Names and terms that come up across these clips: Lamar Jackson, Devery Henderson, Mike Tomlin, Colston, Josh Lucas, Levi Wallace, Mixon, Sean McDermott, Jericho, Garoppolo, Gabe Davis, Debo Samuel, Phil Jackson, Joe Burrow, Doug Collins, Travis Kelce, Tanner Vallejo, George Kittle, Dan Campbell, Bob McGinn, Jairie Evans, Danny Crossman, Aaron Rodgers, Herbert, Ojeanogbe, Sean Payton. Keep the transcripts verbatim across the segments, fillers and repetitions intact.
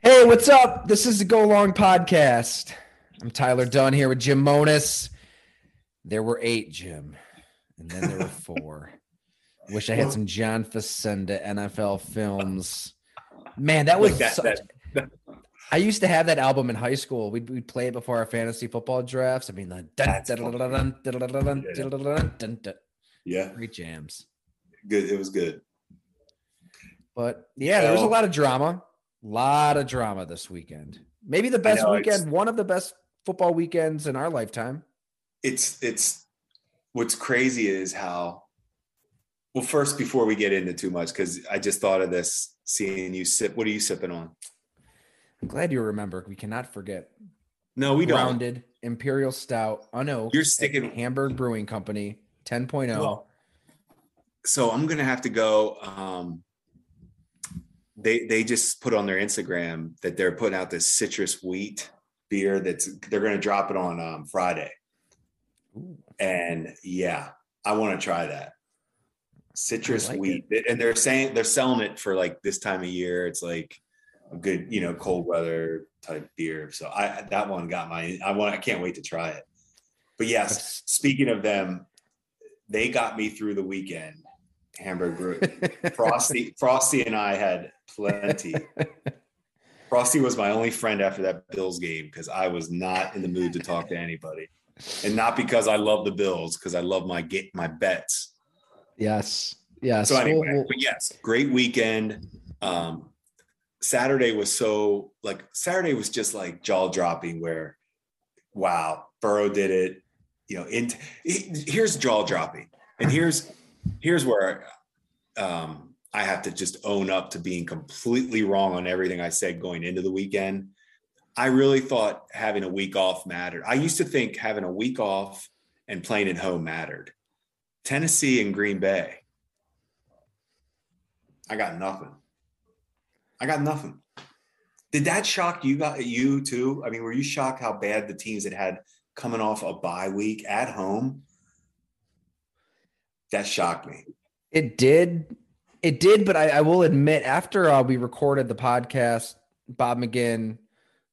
Hey, what's up? This is the Go Long Podcast. I'm Tyler Dunn here with Jim Monas. There were eight, Jim, and then there were four. Wish I had some John Facenda N F L films. Man, that was that, so, that, that. I used to have that album in high school. We'd, we'd play it before our fantasy football drafts. I mean, the yeah, great jams. Good, it was good. But yeah, there was a lot of drama. A lot of drama this weekend. Maybe the best know, weekend, one of the best football weekends in our lifetime. It's it's what's crazy is how well first before we get into too much, because I just thought of this seeing you sip. What are you sipping on? I'm glad you remember. We cannot forget. No, we don't. Grounded Imperial Stout on oak. You're sticking Hamburg Brewing Company ten point oh. Well, so I'm gonna have to go. Um They they just put on their Instagram that they're putting out this citrus wheat beer that's they're going to drop it on um, Friday. Ooh. And yeah, I want to try that citrus like wheat. It. And they're saying they're selling it for like this time of year. It's like a good, you know, cold weather type beer. So I that one got my I want I can't wait to try it. But yes, speaking of them, they got me through the weekend. Hamburg Brew. Frosty, Frosty and I had plenty. Frosty was my only friend after that Bills game because I was not in the mood to talk to anybody. And not because I love the Bills, because I love my get, my bets. Yes. Yes. So anyway, we'll, we'll... but yes, great weekend. Um, Saturday was so like Saturday was just like jaw dropping where, wow, Burrow did it. You know, in, here's jaw dropping. And here's Here's where um, I have to just own up to being completely wrong on everything I said going into the weekend. I really thought having a week off mattered. I used to think having a week off and playing at home mattered. Tennessee and Green Bay, I got nothing. I got nothing. Did that shock you, got, you too? I mean, were you shocked how bad the teams that had coming off a bye week at home? That shocked me. It did. It did, but I, I will admit, after uh, we recorded the podcast, Bob McGinn,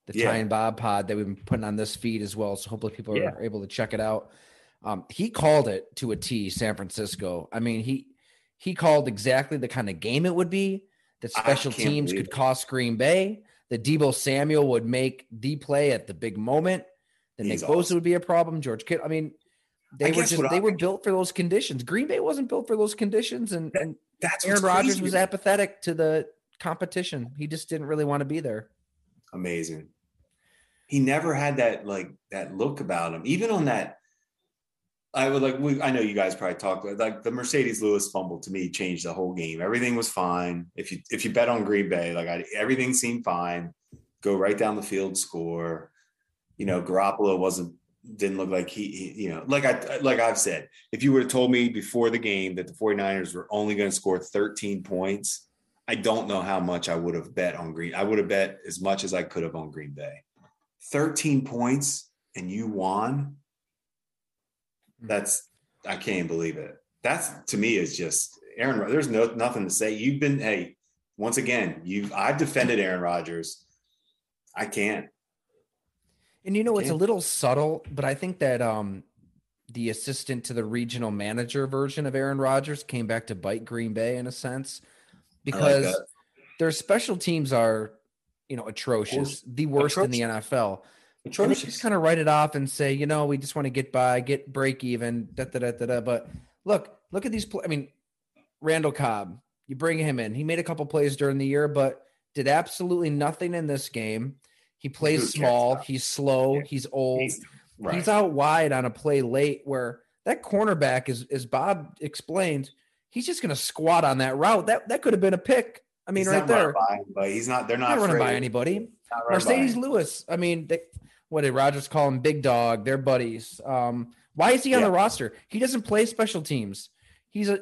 the yeah. Ty and Bob pod that we've been putting on this feed as well, so hopefully people yeah. are able to check it out. Um, he called it to a T, San Francisco. I mean, he he called exactly the kind of game it would be, that special teams could cost Green Bay, that Debo Samuel would make the play at the big moment, that Nick Bosa would be a problem, George Kittle. I mean, They I were just they I, were built for those conditions. Green Bay wasn't built for those conditions, and, that, and that's Aaron Rodgers was apathetic to the competition. He just didn't really want to be there. Amazing. He never had that like that look about him. Even on that, I would like we I know you guys probably talked about like the Mercedes Lewis fumble to me changed the whole game. Everything was fine. If you if you bet on Green Bay, like I, everything seemed fine. Go right down the field, score. You know, Garoppolo wasn't didn't look like he, he, you know, like I, like I've said, if you would have told me before the game that the 49ers were only going to score thirteen points, I don't know how much I would have bet on Green. I would have bet as much as I could have on Green Bay. thirteen points and you won. That's, I can't believe it. That's to me is just Aaron. There's no, nothing to say. You've been, Hey, once again, you've, I've defended Aaron Rodgers. I can't. And, you know, it's a little subtle, but I think that um, the assistant to the regional manager version of Aaron Rodgers came back to bite Green Bay in a sense, because like their special teams are, you know, atrocious, the worst atrocious. in the N F L. And we just kind of write it off and say, you know, we just want to get by, get break even, da da da da da. But look, look at these play- I mean, Randall Cobb, you bring him in. He made a couple plays during the year, but did absolutely nothing in this game. He plays Dude, small. He's slow. Yeah. He's old. He's, right. he's out wide on a play late where that cornerback is, as Bob explained, he's just going to squat on that route. That that could have been a pick. I mean, he's right there. By him, but he's not. They're not, not running by anybody. Mercedes by Lewis. I mean, they, what did Rodgers call him? Big dog. They're buddies. Um, why is he yeah. on the roster? He doesn't play special teams. He's a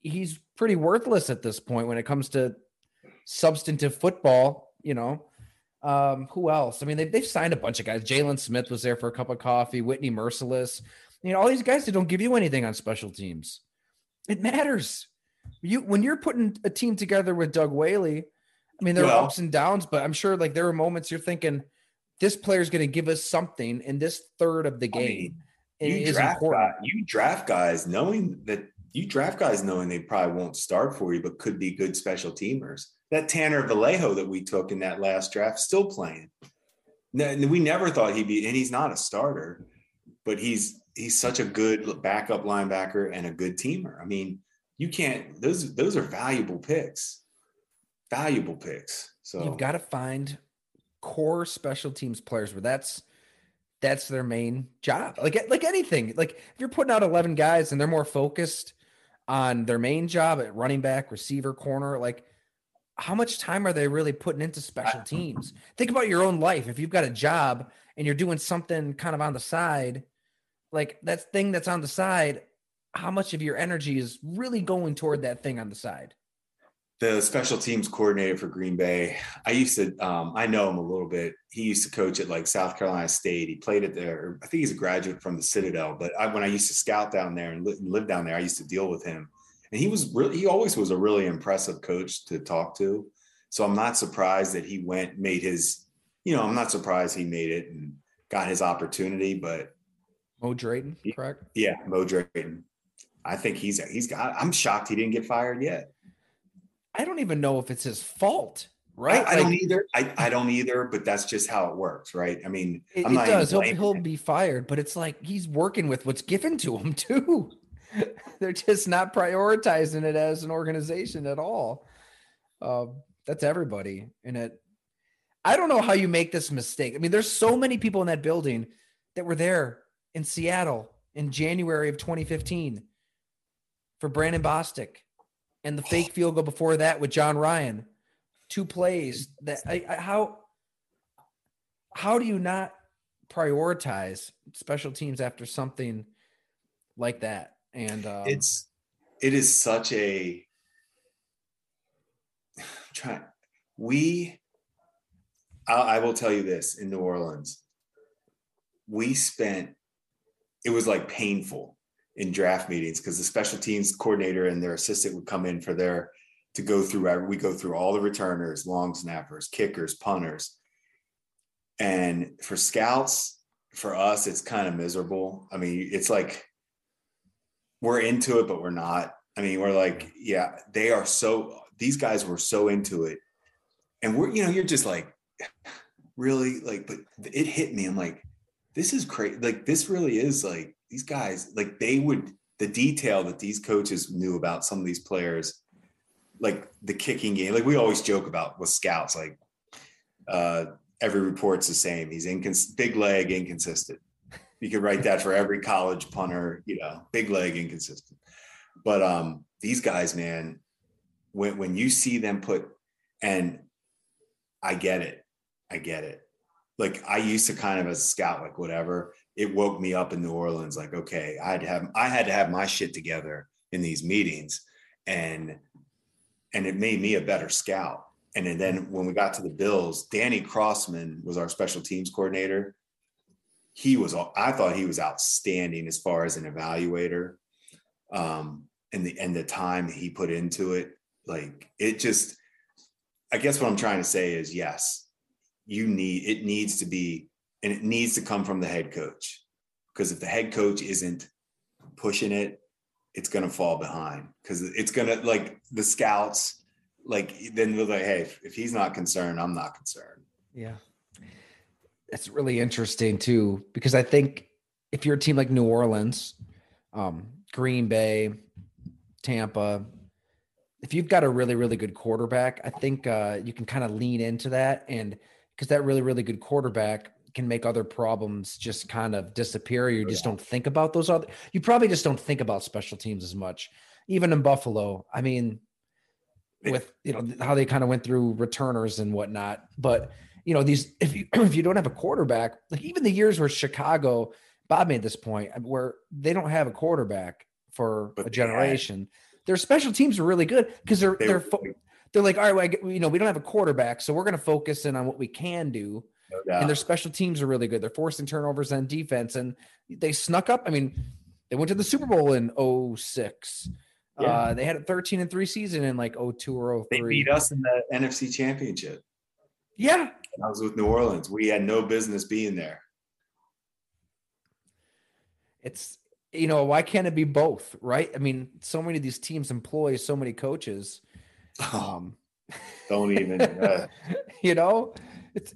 he's pretty worthless at this point when it comes to substantive football. You know. Um, who else? I mean, they, they've signed a bunch of guys. Jalen Smith was there for a cup of coffee. Whitney Mercilus. You know, all these guys that don't give you anything on special teams. It matters. You when you're putting a team together with Doug Whaley, I mean, there well, are ups and downs, but I'm sure like there are moments you're thinking this player's going to give us something in this third of the game. I mean, you, draft guys, you draft guys knowing that you draft guys knowing they probably won't start for you, but could be good special teamers. That Tanner Vallejo that we took in that last draft, still playing. We never thought he'd be, and he's not a starter, but he's he's such a good backup linebacker and a good teamer. I mean, you can't those those are valuable picks, valuable picks. So you've got to find core special teams players where that's that's their main job. Like like anything, like if you're putting out eleven guys and they're more focused on their main job at running back, receiver, corner, like. How much time are they really putting into special teams? Think about your own life. If you've got a job and you're doing something kind of on the side, like that thing that's on the side, how much of your energy is really going toward that thing on the side? The special teams coordinator for Green Bay, I used to, um, I know him a little bit. He used to coach at like South Carolina State. He played at there. I think he's a graduate from the Citadel, but I, when I used to scout down there and live down there, I used to deal with him. And he was really, he always was a really impressive coach to talk to. So I'm not surprised that he went, made his, you know, I'm not surprised he made it and got his opportunity, but. Mo Drayton, correct? Yeah. Mo Drayton. I think he's, he's got, I'm shocked he didn't get fired yet. I don't even know if it's his fault, right? I, I like, don't either. I, I don't either, but that's just how it works. Right. I mean, it, I'm it not does. He'll, he'll be fired, but it's like, he's working with what's given to him too. They're just not prioritizing it as an organization at all. Uh, that's everybody in it. I don't know how you make this mistake. I mean, there's so many people in that building that were there in Seattle in January of twenty fifteen for Brandon Bostic and the fake field goal before that with John Ryan, two plays that I, I, how, how do you not prioritize special teams after something like that? And um, it's, it is such a, I'm trying, we, I'll, I will tell you this in New Orleans, we spent, it was like painful in draft meetings because the special teams coordinator and their assistant would come in for their, to go through, we go through all the returners, long snappers, kickers, punters. And for scouts, for us, it's kind of miserable. I mean, it's like, we're into it, but we're not. I mean, we're like, yeah, they are so, these guys were so into it. And we're, you know, you're just like, really? Like, but it hit me. I'm like, this is crazy. Like, this really is like, these guys, like they would, the detail that these coaches knew about some of these players, like the kicking game, like we always joke about with scouts, like uh, every report's the same. He's incons- big leg, inconsistent. You could write that for every college punter, you know, big leg inconsistent. But um, these guys, man, when when you see them put, and I get it, I get it. Like I used to kind of as a scout, like whatever. It woke me up in New Orleans, like okay, I'd have I had to have my shit together in these meetings, and and it made me a better scout. And then when we got to the Bills, Danny Crossman was our special teams coordinator. He was, I thought he was outstanding as far as an evaluator, um, and the and the time he put into it, like it just, I guess what I'm trying to say is, yes, you need, it needs to be And it needs to come from the head coach, because if the head coach isn't pushing it, it's going to fall behind, because it's going to, like, the scouts, like, then they're like, hey, if he's not concerned, I'm not concerned. Yeah. That's really interesting too, because I think if you're a team like New Orleans, um, Green Bay, Tampa, if you've got a really, really good quarterback, I think uh, you can kind of lean into that. And because that really, really good quarterback can make other problems just kind of disappear. You just don't think about those other, you probably just don't think about special teams as much, even in Buffalo. I mean, with, you know, how they kind of went through returners and whatnot, but you know, these, if you, if you don't have a quarterback, like even the years where Chicago, Bob made this point, where they don't have a quarterback for but a generation, their special teams are really good, because they're, they, they're, they're like, all right, well, I get, you know, we don't have a quarterback, so we're going to focus in on what we can do. Yeah. And their special teams are really good. They're forcing turnovers on defense, and they snuck up. I mean, they went to the Super Bowl in oh six. Yeah. Uh, they had a thirteen and three season in like oh two or oh three. They beat us in the N F C Championship. Yeah. I was with New Orleans. We had no business being there. It's, you know, why can't it be both, right? I mean, so many of these teams employ so many coaches. Um, Don't even. Uh, you know, it's.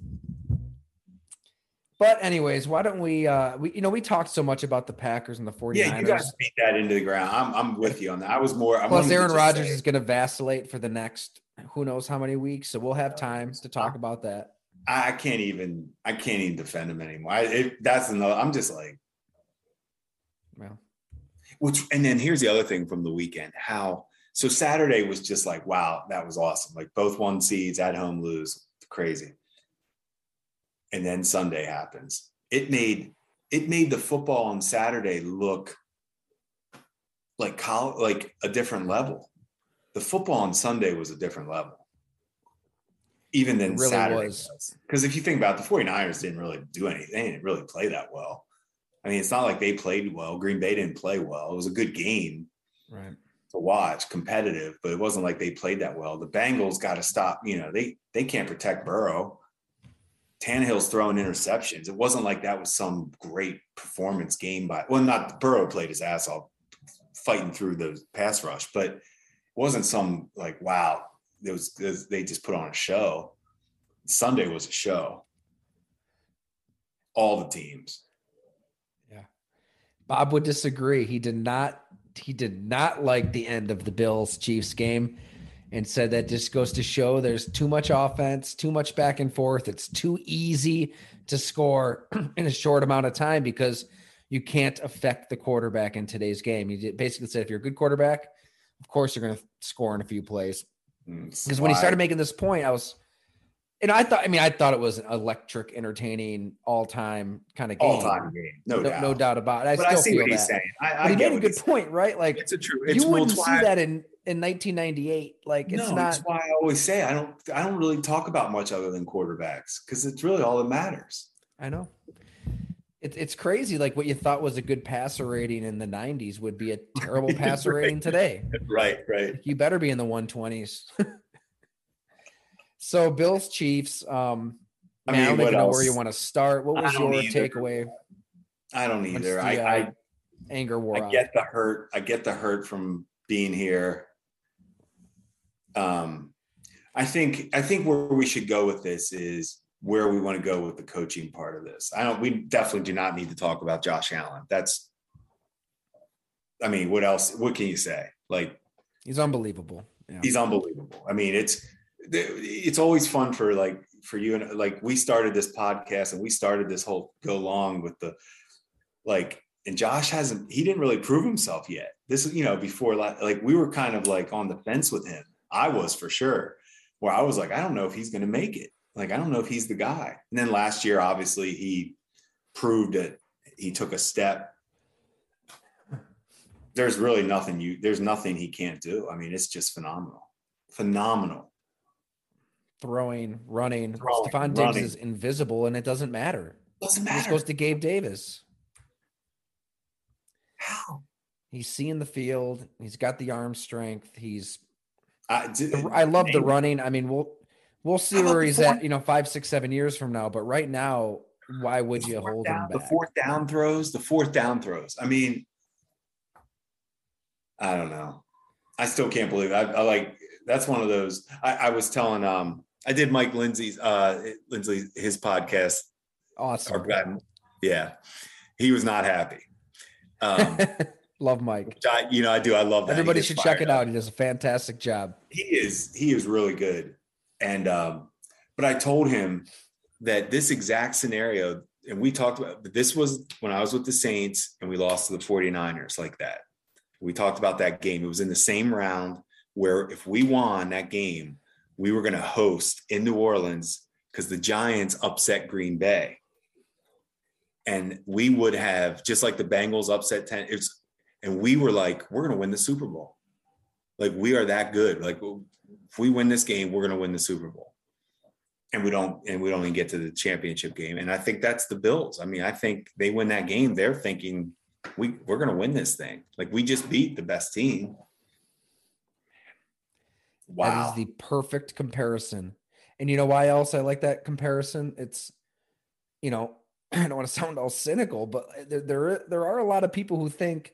But anyways, why don't we, uh, we, you know, we talked so much about the Packers and the 49ers. Yeah, you guys beat that into the ground. I'm I'm with you on that. I was more. I Plus Aaron Rodgers is going to vacillate for the next who knows how many weeks. So we'll have time to talk about that. I can't even, I can't even defend him anymore. I, it, that's another, I'm just like. Well. Which, and then here's the other thing from the weekend, how, so Saturday was just like, wow, that was awesome. Like both one seeds at home lose, crazy. And then Sunday happens. It made it made the football on Saturday look like college, like a different level. The football on Sunday was a different level, even than really Saturday was. Because if you think about it, the 49ers didn't really do anything. They didn't really play that well. I mean, it's not like they played well. Green Bay didn't play well. It was a good game right. to watch, competitive, but it wasn't like they played that well. The Bengals got to stop. You know, they they can't protect Burrow. Tannehill's throwing interceptions. It wasn't like that was some great performance game by, well, not Burrow played his ass off fighting through the pass rush, but it wasn't some like, wow, it was, it was, they just put on a show. Sunday was a show. All the teams. Yeah. Bob would disagree. He did not, he did not like the end of the Bills Chiefs game. And said that just goes to show there's too much offense, too much back and forth. It's too easy to score in a short amount of time because you can't affect the quarterback in today's game. He basically said, if you're a good quarterback, of course you're going to score in a few plays. Because when he started making this point, I was, and I thought, I mean, I thought it was an electric, entertaining, all-time kind of game. All-time game, no, no doubt, no doubt about it. I but still I see feel what he's that. saying. I, I but he made a good point, saying. right? Like it's a true. It's you wouldn't see I, that in. In nineteen ninety-eight, like it's no, not. That's why I always say I don't. I don't really talk about much other than quarterbacks because it's really all that matters. I know. It's it's crazy. Like what you thought was a good passer rating in the nineties would be a terrible passer right. rating today. Right, right. You better be in the one twenties. So Bills, Chiefs. Um, I mean, I don't even know where you want to start. What was your either. takeaway? I don't either. The, I, I uh, anger wore. I off. get the hurt. I get the hurt from being here. Um, I think I think where we should go with this is where we want to go with the coaching part of this. I don't. We definitely do not need to talk about Josh Allen. That's. I mean, what else? What can you say? Like, he's unbelievable. Yeah. He's unbelievable. I mean, it's it's always fun for like for you and like we started this podcast and we started this whole go long with the like. And Josh hasn't. He didn't really prove himself yet. This, you know, before like we were kind of like on the fence with him. I was for sure, where I was like, I don't know if he's going to make it. Like, I don't know if he's the guy. And then last year, obviously, he proved it. He took a step. There's really nothing you, there's nothing he can't do. I mean, it's just phenomenal. Phenomenal. Throwing, running. Throwing, Stephon Diggs running. is invisible, and it doesn't matter. Doesn't matter. It's supposed to Gabe Davis. How? He's seeing the field. He's got the arm strength. He's, I, did, I love the running. I mean, we'll we'll see where he's at, you know, five, six, seven years from now. But right now, why would you hold down, him back? The fourth down throws, the fourth down throws. I mean, I don't know. I still can't believe it. I, I like, that's one of those. I, I was telling, um, I did Mike Lindsay's, uh, Lindsay, his podcast. Awesome. Our, yeah. He was not happy. Um, love Mike. I, you know, I do. I love that. Everybody should check it out. He does a fantastic job. He is, he is really good. And, um, but I told him that this exact scenario, and we talked about, this was when I was with the Saints and we lost to the forty-niners like that. We talked about that game. It was in the same round where if we won that game, we were going to host in New Orleans because the Giants upset Green Bay. And we would have, just like the Bengals upset ten, it's, and we were like, we're going to win the Super Bowl. Like, we are that good. Like, if we win this game, we're going to win the Super Bowl. And we don't, and we don't even get to the championship game. And I think that's the Bills. I mean, I think they win that game. They're thinking, we we're going to win this thing. Like, we just beat the best team. Wow. That is the perfect comparison. And you know why else I like that comparison? It's, you know, I don't want to sound all cynical, but there, there, there are a lot of people who think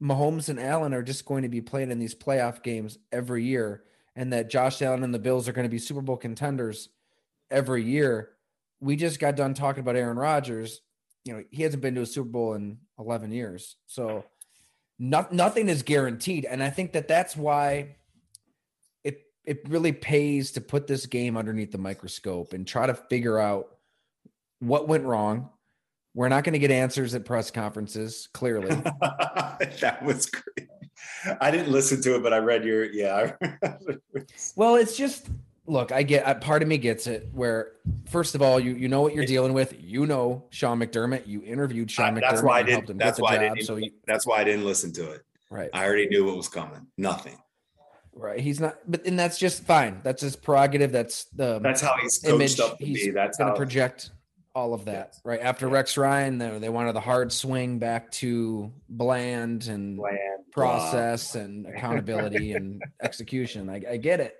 Mahomes and Allen are just going to be playing in these playoff games every year, and that Josh Allen and the Bills are going to be Super Bowl contenders every year. We just got done talking about Aaron Rodgers. You know, he hasn't been to a Super Bowl in eleven years. So not, nothing is guaranteed. And I think that that's why it it really pays to put this game underneath the microscope and try to figure out what went wrong. We're not going to get answers at press conferences, clearly. That was great. I didn't listen to it, but I read your, yeah. Well, it's just, look, I get, I, part of me gets it where, first of all, you you know what you're dealing with. You know Sean McDermott. You interviewed Sean I, that's McDermott why I and helped him that's get why the job. I didn't, so you, that's why I didn't listen to it. Right. I already knew what was coming. Nothing. Right. He's not, but and that's just fine. That's his prerogative. That's the That's how he's coached image. Up to he's be. That's gonna how. project all of that. Yes. Right. After yes. Rex Ryan, they, they wanted the hard swing back to bland and bland, process wow. and accountability and execution. I, I get it.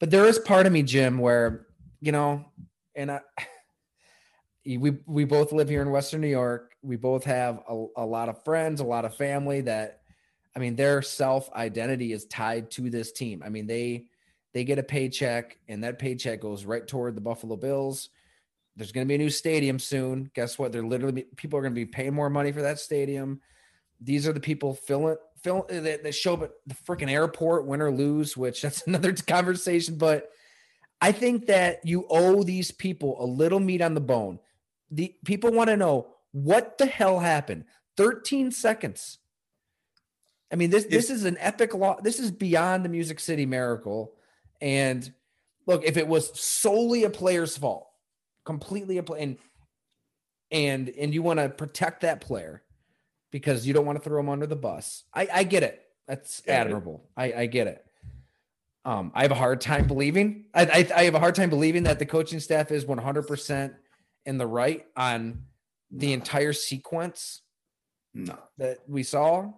But there is part of me, Jim, where, you know, and I, we we both live here in Western New York. We both have a, a lot of friends, a lot of family that, I mean, their self-identity is tied to this team. I mean, they they get a paycheck, and that paycheck goes right toward the Buffalo Bills. There's going to be a new stadium soon. Guess what? They're literally people are going to be paying more money for that stadium. These are the people filling it. Film that the show, but the freaking airport, win or lose, which that's another conversation. But I think that you owe these people a little meat on the bone. The people want to know what the hell happened. thirteen seconds. I mean, this, this is an epic loss. This is beyond the Music City Miracle. And look, if it was solely a player's fault, completely a play, and, and, and you want to protect that player, because you don't want to throw him under the bus. I, I get it. That's yeah, admirable. I, I get it. Um, I have a hard time believing. I, I, I have a hard time believing that the coaching staff is one hundred percent in the right on the no. entire sequence no. that we saw.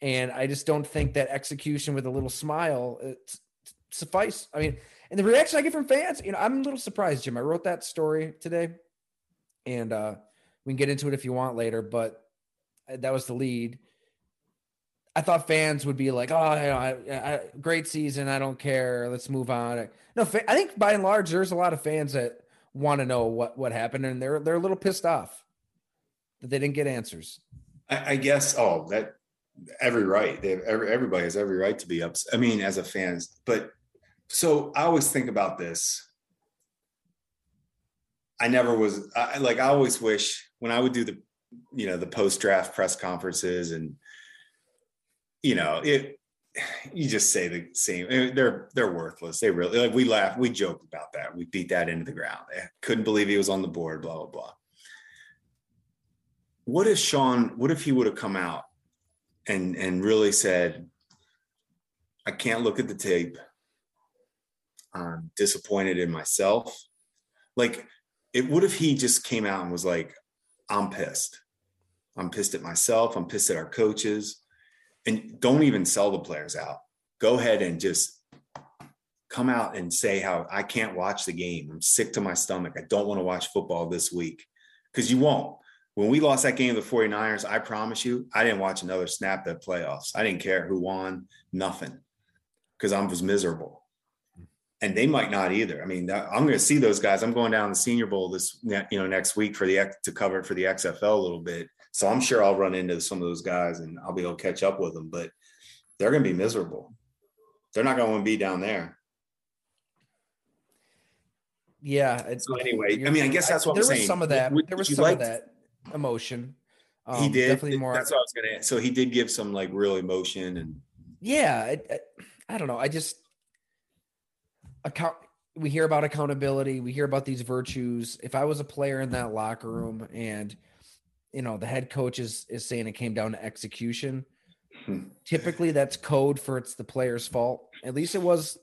And I just don't think that execution with a little smile it's, it's suffice. I mean, and the reaction I get from fans, you know, I'm a little surprised, Jim. I wrote that story today, and uh, we can get into it if you want later, but that was the lead. I thought fans would be like, oh, you know, I, I, great season. I don't care. Let's move on. No, I think by and large, there's a lot of fans that want to know what, what happened. And they're, they're a little pissed off that they didn't get answers. I, I guess. Oh, that every right. They have every, everybody has every right to be upset. I mean, as a fan, but so I always think about this. I never was I, like, I always wish when I would do the, you know, the post-draft press conferences, and, you know, it, you just say the same, they're, they're worthless. They really, like, we laughed, we joked about that. We beat that into the ground. I couldn't believe he was on the board, blah, blah, blah. What if Sean, what if he would have come out and, and really said, I can't look at the tape. I'm disappointed in myself. Like, it, what if he just came out and was like, I'm pissed. I'm pissed at myself. I'm pissed at our coaches. And don't even sell the players out. Go ahead and just come out and say how I can't watch the game. I'm sick to my stomach. I don't want to watch football this week, because you won't. When we lost that game to the forty-niners, I promise you, I didn't watch another snap that playoffs. I didn't care who won, nothing, because I was miserable. And they might not either. I mean, I'm going to see those guys. I'm going down the Senior Bowl this, you know, next week for the to cover for the X F L a little bit. So I'm sure I'll run into some of those guys and I'll be able to catch up with them. But they're going to be miserable. They're not going to want to be down there. Yeah. It's, so anyway, I mean, I guess that's what I, I'm saying. There was some of that. Would, there was some like of that emotion. Um, he did. Definitely more. That's what I was going to ask. So he did give some like real emotion and. Yeah. I, I, I don't know. I just. Account, we hear about accountability. We hear about these virtues. If I was a player in that locker room and, you know, the head coach is, is saying it came down to execution, typically that's code for it's the player's fault. At least it was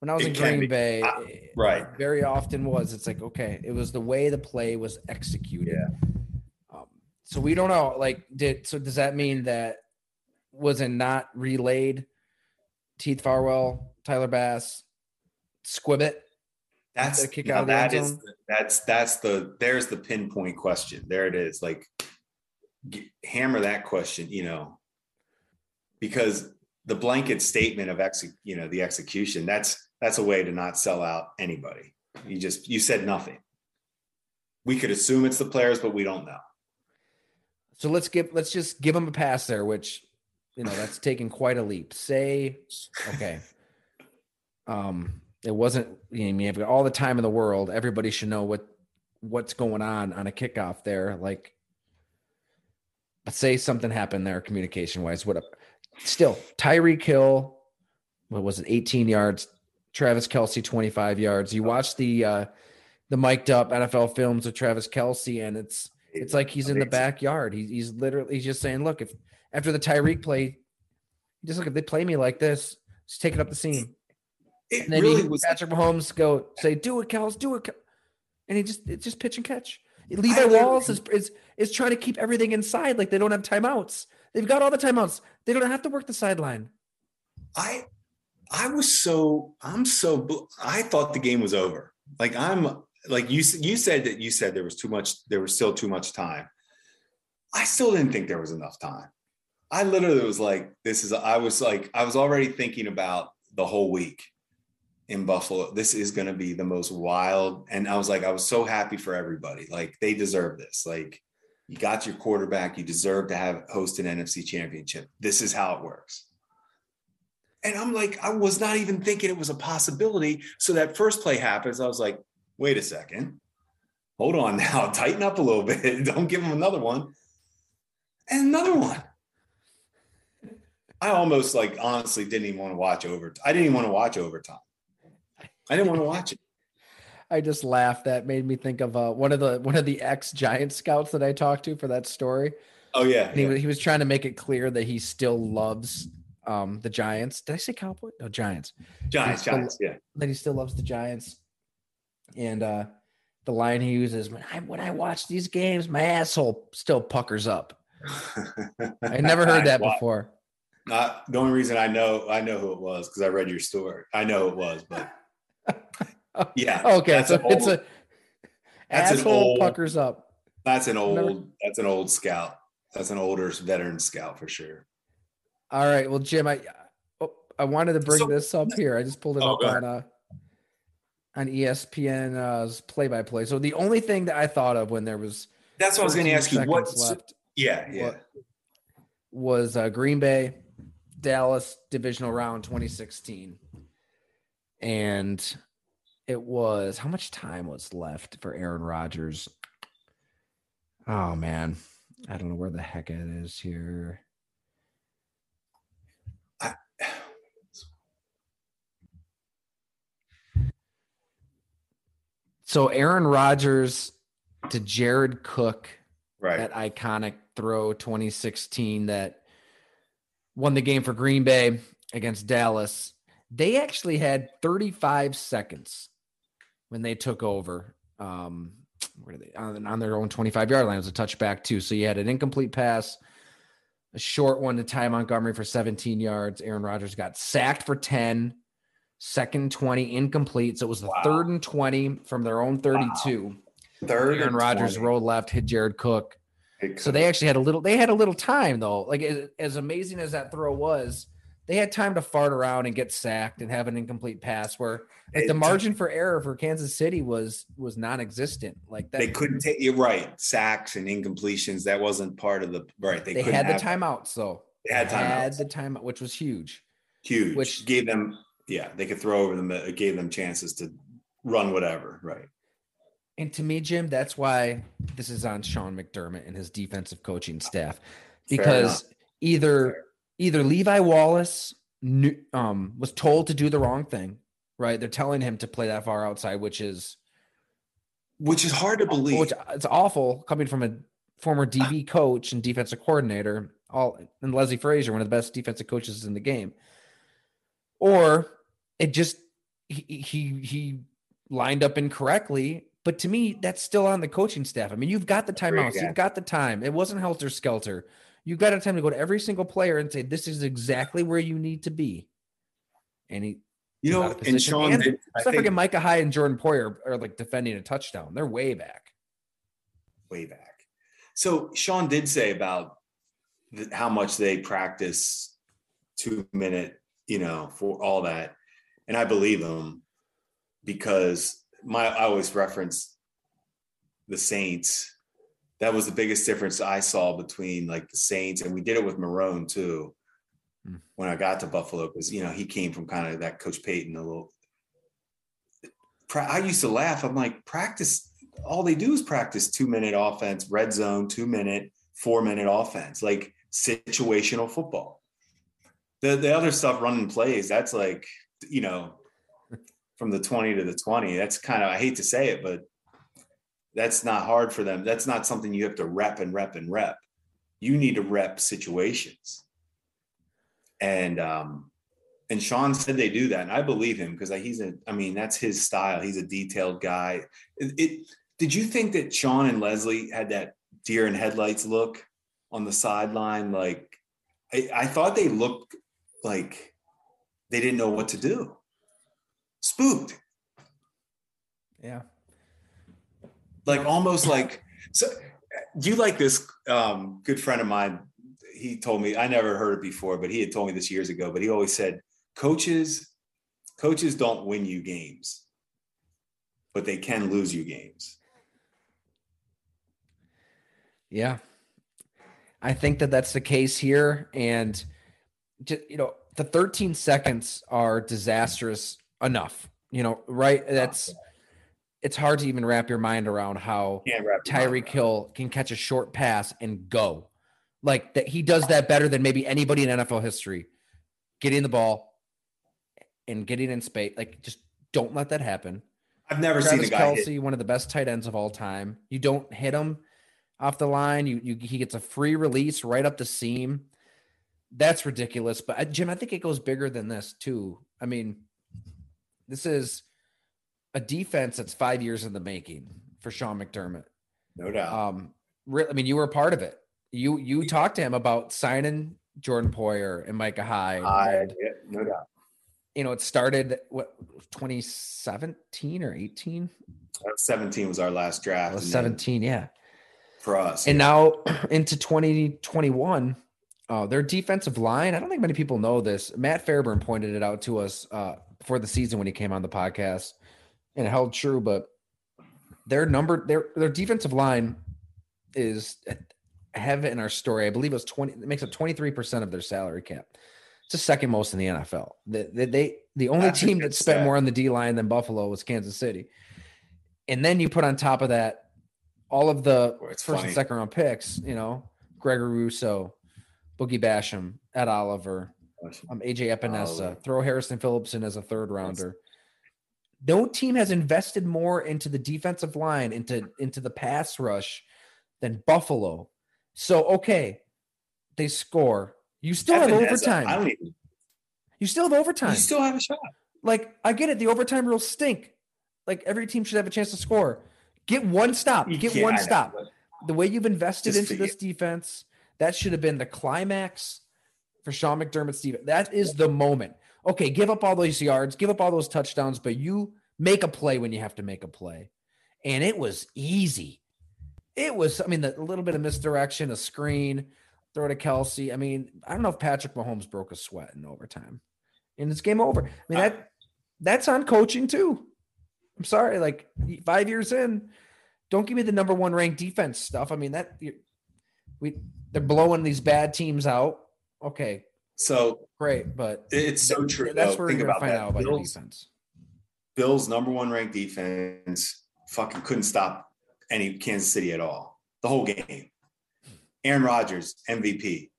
when I was it in Green be, Bay. Uh, right. Very often was. It's like, okay, it was the way the play was executed. Yeah. Um, so we don't know. Like, did so does that mean that was it not relayed? Teeth Farwell, Tyler Bass, Squibbit. That's the kick out of that is the, that's that's the there's the pinpoint question. There it is. Like get, hammer that question, you know, because the blanket statement of exec, you know, the execution, that's that's a way to not sell out anybody. You just you said nothing. We could assume it's the players, but we don't know. So let's give let's just give them a pass there, which you know that's taking quite a leap. Say okay. Um It wasn't, you know, you have all the time in the world. Everybody should know what, what's going on on a kickoff there. Like, but say something happened there communication wise. What a, still, Tyreek Hill, what was it, eighteen yards? Travis Kelce, twenty-five yards. You watch the uh, the mic'd up N F L films of Travis Kelce, and it's it's like he's in the backyard. He's he's literally he's just saying, look, if after the Tyreek play, just look, if they play me like this, just take it up the seam. It and then really he, was Patrick Mahomes go say, do it, Kelce, do it. Kelce. And he just, it's just pitch and catch. Levi Wallace is, is, is trying to keep everything inside. Like they don't have timeouts. They've got all the timeouts. They don't have to work the sideline. I, I was so, I'm so, I thought the game was over. Like I'm like, you, you said that you said there was too much. There was still too much time. I still didn't think there was enough time. I literally was like, this is, I was like, I was already thinking about the whole week in Buffalo. This is going to be the most wild. And I was like, I was so happy for everybody. Like they deserve this. Like you got your quarterback. You deserve to have host an N F C championship. This is how it works. And I'm like, I was not even thinking it was a possibility. So that first play happens. I was like, wait a second, hold on now, tighten up a little bit. Don't give them another one. And another one. I almost like, honestly didn't even want to watch over. I didn't even want to watch overtime. I didn't want to watch it. I just laughed. That made me think of uh, one of the one of the ex-Giant scouts that I talked to for that story. Oh yeah, and yeah. He was he was trying to make it clear that he still loves um, the Giants. Did I say Cowboys? No, Giants. Giants. Still, Giants. Yeah. That he still loves the Giants. And uh, the line he uses when I when I watch these games, my asshole still puckers up. I never heard that watch. before. Not, the only reason I know I know who it was because I read your story. I know it was, but. Yeah. Okay. So old, it's a that's asshole an old, puckers up. That's an old. That's an old scout. That's an older veteran scout for sure. All right. Well, Jim, I oh, I wanted to bring so, this up here. I just pulled it oh, up on uh, on E S P N's play by play. So the only thing that I thought of when there was that's what I was going to ask you. What? Left, yeah. Yeah. What, was uh, Green Bay, Dallas divisional round twenty sixteen. And it was how much time was left for Aaron Rodgers? Oh man, I don't know where the heck it is here. I, so Aaron Rodgers to Jared Cook, right? That iconic throw twenty sixteen that won the game for Green Bay against Dallas. They actually had thirty-five seconds when they took over. Um, where are they? On, on their own twenty-five-yard line. It was a touchback, too. So you had an incomplete pass, a short one to Ty Montgomery for seventeen yards. Aaron Rodgers got sacked for ten. second twenty incomplete. So it was the wow. third and twenty from their own thirty-two. Wow. Third Aaron Rodgers rolled left, hit Jared Cook. So they actually had a little, they had a little time though. Like as, as amazing as that throw was, they had time to fart around and get sacked and have an incomplete pass where like, it, the margin for error for Kansas City was, was non-existent. Like that, they couldn't take you're right. Sacks and incompletions. That wasn't part of the right. They, they couldn't had the timeout. So they had, time had the timeout, which was huge, huge, which gave them, yeah, they could throw over them. It gave them chances to run whatever. Right. And to me, Jim, that's why this is on Sean McDermott and his defensive coaching staff, because either either Levi Wallace knew, um, was told to do the wrong thing, right? They're telling him to play that far outside, which is which is hard to believe. Which it's awful coming from a former D B coach and defensive coordinator, all and Leslie Frazier, one of the best defensive coaches in the game. Or it just he he, he lined up incorrectly. But to me, that's still on the coaching staff. I mean, you've got the timeouts. You've got the time. It wasn't helter-skelter. You've got a time to go to every single player and say, this is exactly where you need to be. And he, you know, and Sean, and, did, I think Micah Hyde and Jordan Poyer are, are like defending a touchdown. They're way back. Way back. So Sean did say about the, how much they practice two-minute, you know, for all that. And I believe him because – My, I always reference the Saints. That was the biggest difference I saw between like the Saints, and we did it with Marone too. Mm. When I got to Buffalo, because you know he came from kind of that Coach Payton a little. I used to laugh. I'm like, practice. All they do is practice two minute offense, red zone, two minute, four minute offense, like situational football. The the other stuff, running plays, that's like you know. From the twenty to the twenty, that's kind of, I hate to say it, but that's not hard for them. That's not something you have to rep and rep and rep. You need to rep situations. And, um, and Sean said they do that. And I believe him because he's a, I mean, that's his style. He's a detailed guy. It, it, did you think that Sean and Leslie had that deer in headlights look on the sideline? Like, I, I thought they looked like they didn't know what to do. Spooked. Yeah. Like almost like, so do you like this um, good friend of mine? He told me, I never heard it before, but he had told me this years ago, but he always said, coaches, coaches don't win you games, but they can lose you games. Yeah. I think that that's the case here. And, you know, the thirteen seconds are disastrous enough, you know, right? That's, it's hard to even wrap your mind around how Tyreek Hill can catch a short pass and go like that. He does that better than maybe anybody in N F L history, getting the ball and getting in space. Like, just don't let that happen. I've never Travis seen a guy Kelce, hit. One of the best tight ends of all time. You don't hit him off the line. You, you, he gets a free release right up the seam. That's ridiculous. But I, Jim, I think it goes bigger than this too. I mean, this is a defense that's five years in the making for Sean McDermott. No doubt. Um, I mean, you were a part of it. You you talked to him about signing Jordan Poyer and Micah Hyde. I, and, yeah, no doubt. You know, it started, what, twenty seventeen or eighteen? seventeen was our last draft. Was seventeen, yeah. For us. And yeah. Now into twenty twenty-one, uh, their defensive line, I don't think many people know this. Matt Fairburn pointed it out to us uh, before the season when he came on the podcast, and it held true, but their number, their, their defensive line is, I have it in our story. I believe it was twenty, it makes up twenty-three percent of their salary cap. It's the second most in the N F L. They, they, they the only That's team that spent sad. more on the D line than Buffalo was Kansas City. And then you put on top of that, all of the oh, first funny. and second round picks, you know, Gregory Rousseau, Boogie Basham, Ed Oliver, Um, A J Epinesa, oh, throw Harrison Phillips in as a third rounder. No team has invested more into the defensive line, into, into the pass rush than Buffalo. So, okay, they score. You still Evan have overtime. A, I don't even, you still have overtime. You still have a shot. Like, I get it. The overtime rules stink. Like, every team should have a chance to score. Get one stop. You get one know, stop. The way you've invested into this it. defense, that should have been the climax for Sean McDermott's team. That is the moment. okay, give up all those yards, give up all those touchdowns, but you make a play when you have to make a play. And it was easy. It was, I mean, the, a little bit of misdirection, a screen, throw to Kelce. I mean, I don't know if Patrick Mahomes broke a sweat in overtime. And it's game over. I mean, that I, that's on coaching too. I'm sorry, like five years in, don't give me the number one ranked defense stuff. I mean, that we they're blowing these bad teams out. Okay. So great, but it's so true. That's though. Where Think we're gonna find that. out about Bills, the defense. Bills number one ranked defense fucking couldn't stop any Kansas City at all. The whole game. Aaron Rodgers, M V P.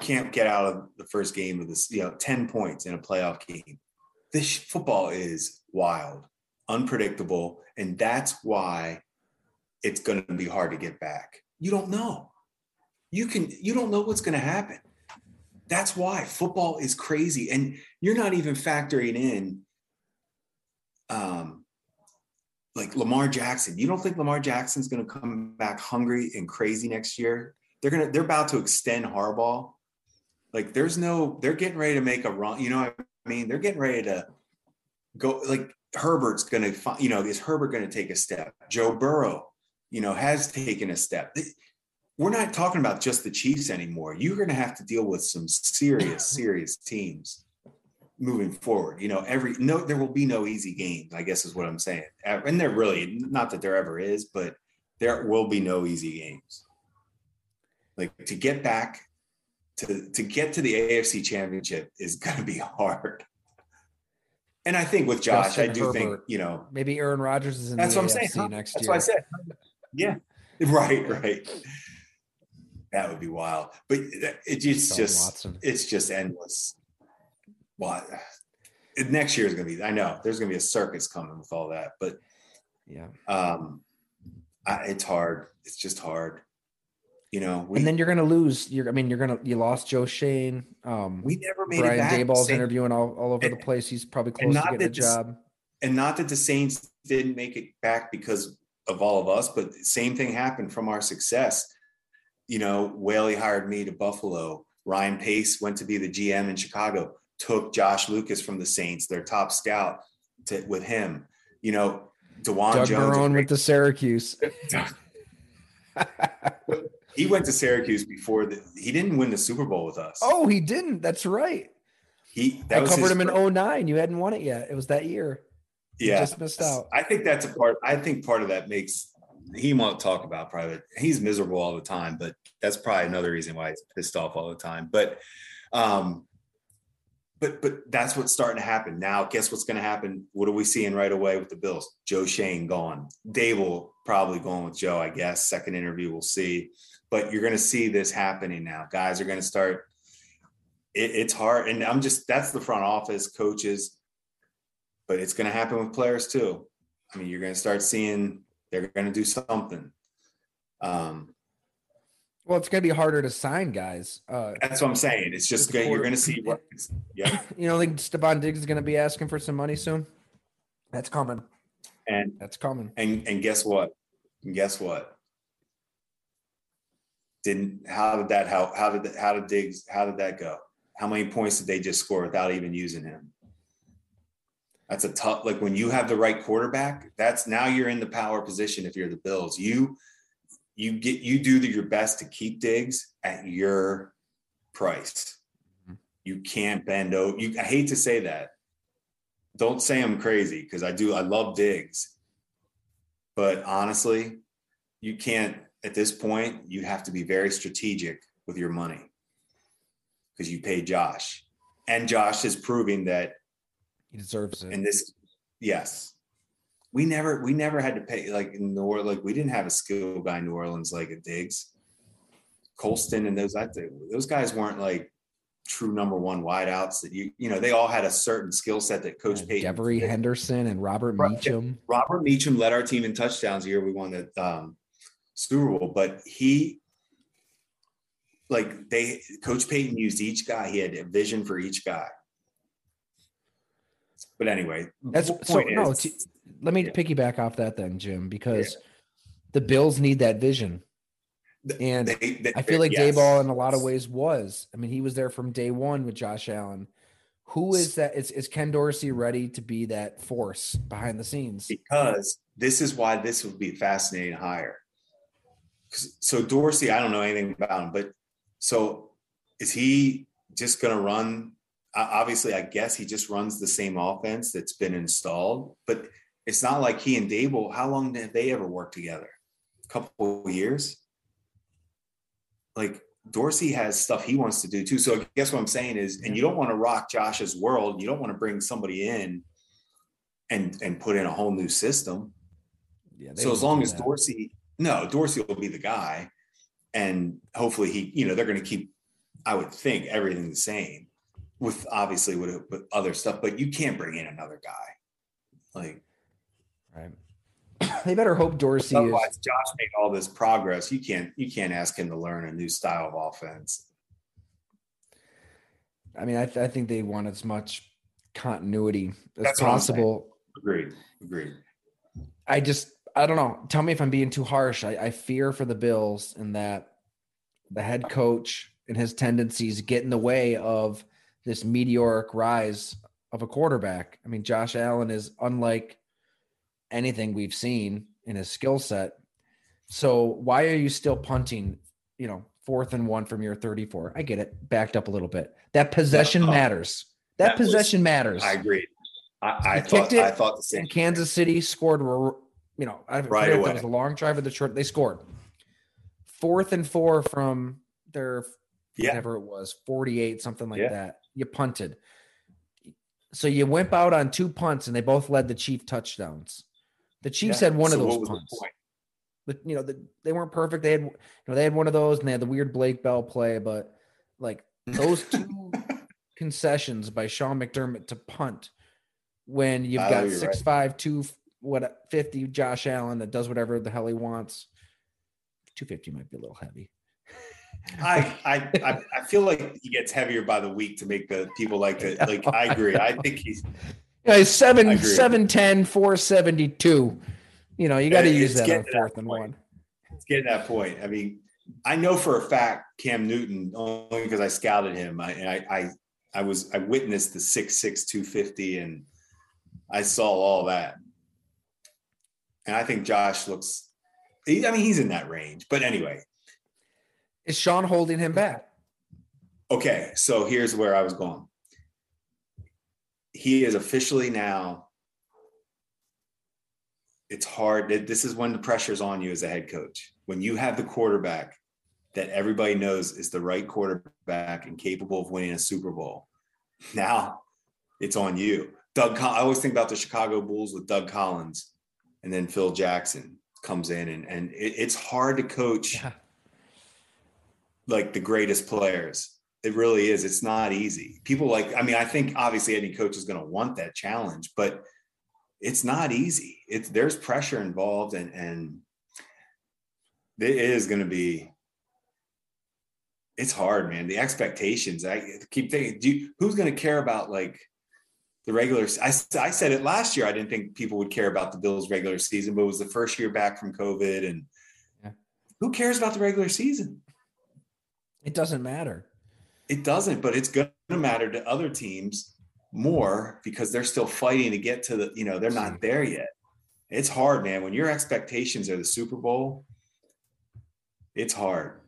Can't get out of the first game of this, you know, ten points in a playoff game. This football is wild, unpredictable, and that's why it's going to be hard to get back. You don't know. You can, you don't know what's going to happen. That's why football is crazy, and you're not even factoring in, um, like Lamar Jackson. You don't think Lamar Jackson's going to come back hungry and crazy next year? They're gonna, they're about to extend Harbaugh. Like there's no, they're getting ready to make a run. You know what I mean? They're getting ready to go, like Herbert's going to find, you know, is Herbert going to take a step? Joe Burrow, you know, has taken a step. We're not talking about just the Chiefs anymore. You're going to have to deal with some serious, serious teams moving forward. You know, every, no, there will be no easy games, I guess is what I'm saying. And there really, not that there ever is, but there will be no easy games. Like to get back to, to get to the A F C Championship is going to be hard. And I think with Josh, Justin I do Herbert. think, you know, maybe Aaron Rodgers is in that's the what A F C I'm saying. next that's year. That's what I said. Yeah. Right. Right. That would be wild, but it, it's just, Watson. it's just endless. Well, next year is going to be, I know there's going to be a circus coming with all that, but yeah, um, I, it's hard. It's just hard. You know, we, and then you're going to lose. You're, I mean, you're going to, you lost Joe Shane. Um, we never made Brian it back. Daboll's Saint, interviewing all, all over and, the place. He's probably close to getting a job. And not that the Saints didn't make it back because of all of us, but the same thing happened from our success. You know, Whaley hired me to Buffalo. Ryan Pace went to be the G M in Chicago, took Josh Lucas from the Saints, their top scout, to, with him. You know, DeJuan Doug Jones. Marone with the Syracuse. He went to Syracuse before the, he didn't win the Super Bowl with us. Oh, he didn't. That's right. He that I was covered him first. In oh nine. You hadn't won it yet. It was that year. Yeah. You just missed out. I think that's a part. I think part of that makes he won't talk about private. He's miserable all the time, but that's probably another reason why he's pissed off all the time. But, um, but, but that's what's starting to happen now. Guess what's going to happen? What are we seeing right away with the Bills? Joe Shane gone. Dable probably going with Joe, I guess. Second interview, we'll see. But you're going to see this happening now. Guys are going to start. It, it's hard. And I'm just, that's the front office, coaches. But it's going to happen with players too. I mean, you're going to start seeing they're going to do something. Um, well, it's going to be harder to sign guys. Uh, that's what I'm saying. It's just good. You're going to see what. Yeah. You know, I think Stephon Diggs is going to be asking for some money soon. That's coming. And that's coming. And and guess what? And guess what? Didn't how did that how how did that, how did Diggs how did that go? How many points did they just score without even using him? That's a tough. Like when you have the right quarterback, that's now you're in the power position. If you're the Bills, you you get you do your best to keep Diggs at your price. You can't bend over. You, I hate to say that. Don't say I'm crazy because I do. I love Diggs, but honestly, you can't. At this point, you have to be very strategic with your money because you pay Josh, and Josh is proving that he deserves it. And this, yes, we never, we never had to pay like in New Orleans. Like we didn't have a skill guy in New Orleans like a Diggs, Colston, and those. I think those guys weren't like true number one wideouts that you, you know, they all had a certain skill set that Coach Payton. Devery Henderson and Robert Meacham. Robert Meacham led our team in touchdowns the year we won the um, Super Bowl, but he, like they, Coach Payton used each guy. He had a vision for each guy. But anyway, that's so. Is, no, t- let me yeah. piggyback off that then, Jim, because yeah. the Bills need that vision, and they, they, they, I feel like yes. Daboll in a lot of ways was. I mean, he was there from day one with Josh Allen, Who is that? Is, is Ken Dorsey ready to be that force behind the scenes? Because this is why this would be fascinating to hire. So Dorsey, I don't know anything about him, but so is he just going to run? Obviously, I guess he just runs the same offense that's been installed, but it's not like he and Dable, how long have they ever worked together? A couple of years? Like, Dorsey has stuff he wants to do too. So I guess what I'm saying is, and you don't want to rock Josh's world. You don't want to bring somebody in and, and put in a whole new system. Yeah. So as long as that. Dorsey, no, Dorsey will be the guy. And hopefully he, you know, they're going to keep, I would think, everything the same with obviously with, with other stuff, but you can't bring in another guy. Like, right. They better hope Dorsey. Otherwise, is... Josh made all this progress. You can't. You can't ask him to learn a new style of offense. I mean, I, th- I think they want as much continuity as That's possible. Agreed. Agreed. I just. I don't know. Tell me if I'm being too harsh. I, I fear for the Bills in that the head coach and his tendencies get in the way of this meteoric rise of a quarterback. I mean, Josh Allen is unlike anything we've seen in his skill set. So why are you still punting, you know, fourth and one from your thirty-four? I get it. Backed up a little bit. That possession oh, matters. That, that possession was, matters. I agree. I, I thought, I thought the same. And Kansas City scored, you know, I don't right know if that was a long drive or the short. They scored fourth and four from their, yeah. whatever it was, forty-eight, something like yeah. that. You punted. So you wimp out on two punts and they both led the Chiefs touchdowns. The Chiefs yeah. had one so of those punts, but you know the, they weren't perfect. They had, you know, they had one of those, and they had the weird Blake Bell play. But like those two concessions by Sean McDermott to punt when you've got oh, six right. five two what fifty Josh Allen that does whatever the hell he wants. Two fifty might be a little heavy. I, I I feel like he gets heavier by the week to make the people like the like. I agree. I think he's. You know, he's seven, seven, ten, four, seventy-two. You know, you got to use that on fourth and one. It's getting that point. I mean, I know for a fact Cam Newton, only because I scouted him. I, and I, I, I was, I witnessed the six six, two fifty, and I saw all that. And I think Josh looks. He, I mean, he's in that range. But anyway, is Sean holding him back? Okay, so here's where I was going. He is officially now. It's hard. This is when the pressure's on you as a head coach. When you have the quarterback that everybody knows is the right quarterback and capable of winning a Super Bowl, now it's on you. Doug, I always think about the Chicago Bulls with Doug Collins, and then Phil Jackson comes in, and and it, it's hard to coach yeah. like the greatest players. It really is. It's not easy. People like, I mean, I think obviously any coach is going to want that challenge, but it's not easy. It's there's pressure involved, and, and it is going to be, it's hard, man. The expectations, I keep thinking, do you, who's going to care about like the regular? I, I said it last year. I didn't think people would care about the Bills regular season, but it was the first year back from COVID, and yeah. who cares about the regular season? It doesn't matter. It doesn't, but it's going to matter to other teams more because they're still fighting to get to the, you know, they're not there yet. It's hard, man. When your expectations are the Super Bowl, it's hard.